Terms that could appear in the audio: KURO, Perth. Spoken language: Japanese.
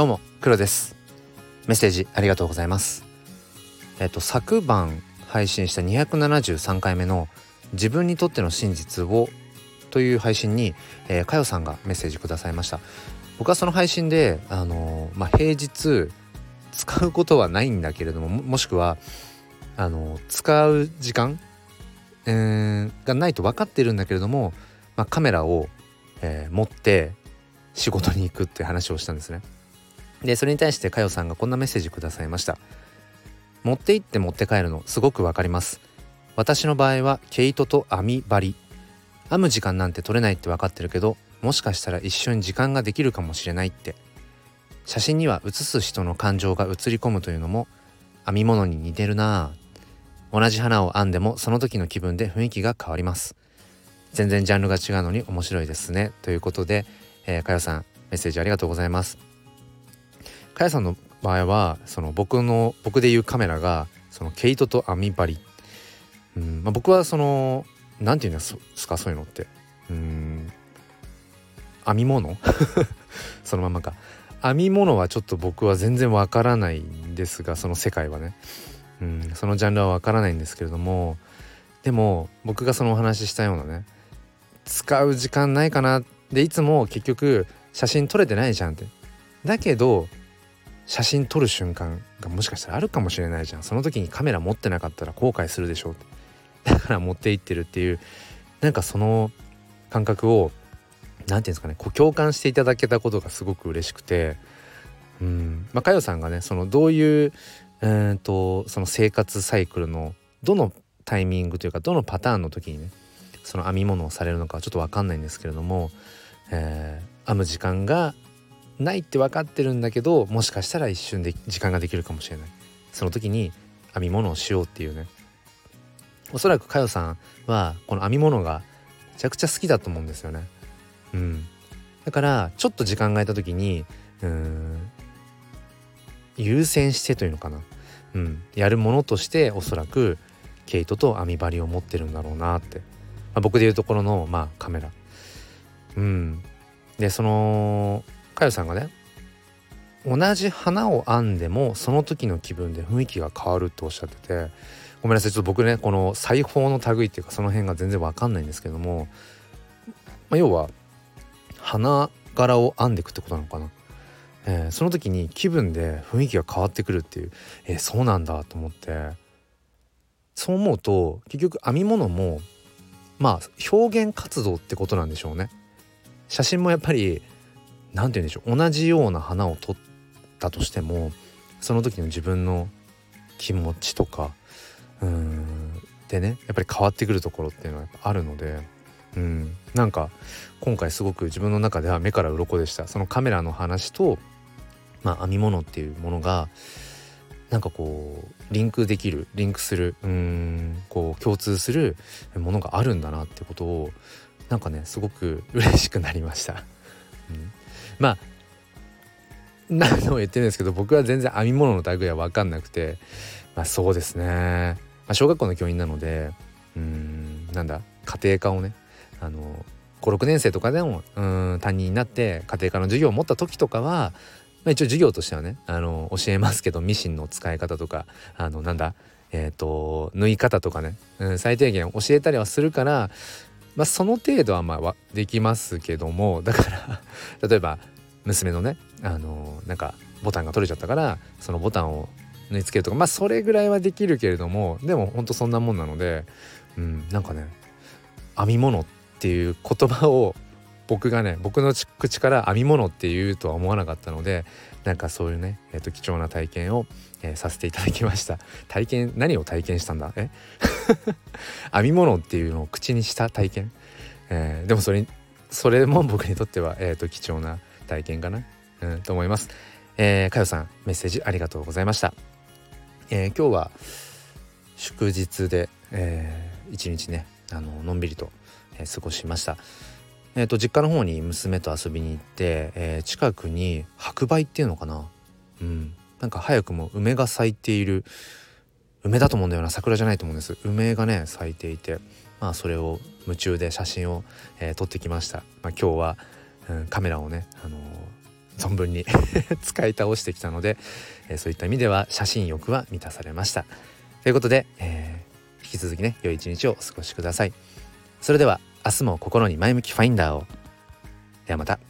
どうもKUROです。メッセージありがとうございます。昨晩配信した273回目の自分にとっての真実をという配信に、かよさんがメッセージくださいました。僕はその配信で、平日使うことはないんだけれども、もしくは使う時間、がないと分かっているんだけれども、カメラを、持って仕事に行くっていう話をしたんですね。でそれに対してかよさんがこんなメッセージくださいました。持って行って持って帰るのすごくわかります。私の場合は毛糸と編み針、編む時間なんて取れないって分かってるけど、もしかしたら一緒に時間ができるかもしれないって。写真には写す人の感情が写り込むというのも編み物に似てるな。同じ花を編んでもその時の気分で雰囲気が変わります。全然ジャンルが違うのに面白いですね、ということで、かよさんメッセージありがとうございます。かよさんの場合はその僕で言うカメラがその毛糸と編み針、僕はそのなんていうんですか、そういうのって編み物そのままか。編み物はちょっと僕は全然わからないんですが、その世界はね、そのジャンルはわからないんですけれども、でも僕がそのお話ししたようなね、使う時間ないかなでいつも結局写真撮れてないじゃんって。だけど写真撮る瞬間がもしかしたらあるかもしれないじゃん。その時にカメラ持ってなかったら後悔するでしょうって。だから持って行ってるっていう、なんかその感覚をなんていうんですかね、共感していただけたことがすごく嬉しくて、かよさんがね、そのどういう、その生活サイクルのどのタイミングというかどのパターンの時にね、その編み物をされるのかはちょっと分かんないんですけれども、編む時間がないって分かってるんだけど、もしかしたら一瞬で時間ができるかもしれない、その時に編み物をしようっていうね。おそらくかよさんはこの編み物がめちゃくちゃ好きだと思うんですよね。だからちょっと時間が空いた時に優先してというのかな、やるものとしておそらく毛糸と編み針を持ってるんだろうなって、僕でいうところの、カメラ。でそのかよさんがね、同じ花を編んでもその時の気分で雰囲気が変わるとおっしゃってて、ごめんなさい、ちょっと僕ねこの裁縫の類っていうかその辺が全然わかんないんですけども、要は花柄を編んでいくってことなのかな、その時に気分で雰囲気が変わってくるっていう、そうなんだと思って。そう思うと結局編み物も表現活動ってことなんでしょうね。写真もやっぱりなんて言うんでしょう、同じような花を撮ったとしてもその時の自分の気持ちとかでね、やっぱり変わってくるところっていうのはやっぱあるので、なんか今回すごく自分の中では目から鱗でした。そのカメラの話と、編み物っていうものがなんかリンクする共通するものがあるんだなってことをなんかねすごく嬉しくなりました、何度も言ってるんですけど僕は全然編み物の類は分かんなくて、そうですね、小学校の教員なので家庭科をね5、6年生とかでも担任になって家庭科の授業を持った時とかは、一応授業としてはね教えますけど、ミシンの使い方とか縫い方とかね、最低限教えたりはするから、その程度はできますけども、だから例えば娘のねボタンが取れちゃったからそのボタンを縫い付けるとか、それぐらいはできるけれども、でもほんとそんなもんなので、なんかね編み物っていう言葉を僕の口から編み物っていうとは思わなかったので、なんかそういうね、貴重な体験を、させていただきました。何を体験したんだ編み物っていうのを口にした体験、でもそれも僕にとっては、貴重な体験かな、と思います。かよさんメッセージありがとうございました。今日は祝日で、一日ねのんびりと、過ごしました。実家の方に娘と遊びに行って、近くに白梅っていうのかな、なんか早くも梅が咲いている、梅だと思うんだよな、桜じゃないと思うんです。梅がね咲いていて、それを夢中で写真を、撮ってきました。今日は、カメラをね存分に使い倒してきたので、そういった意味では写真欲は満たされましたということで、引き続きね、良い一日をお過ごしください。それでは明日も心に前向きファインダーを。ではまた。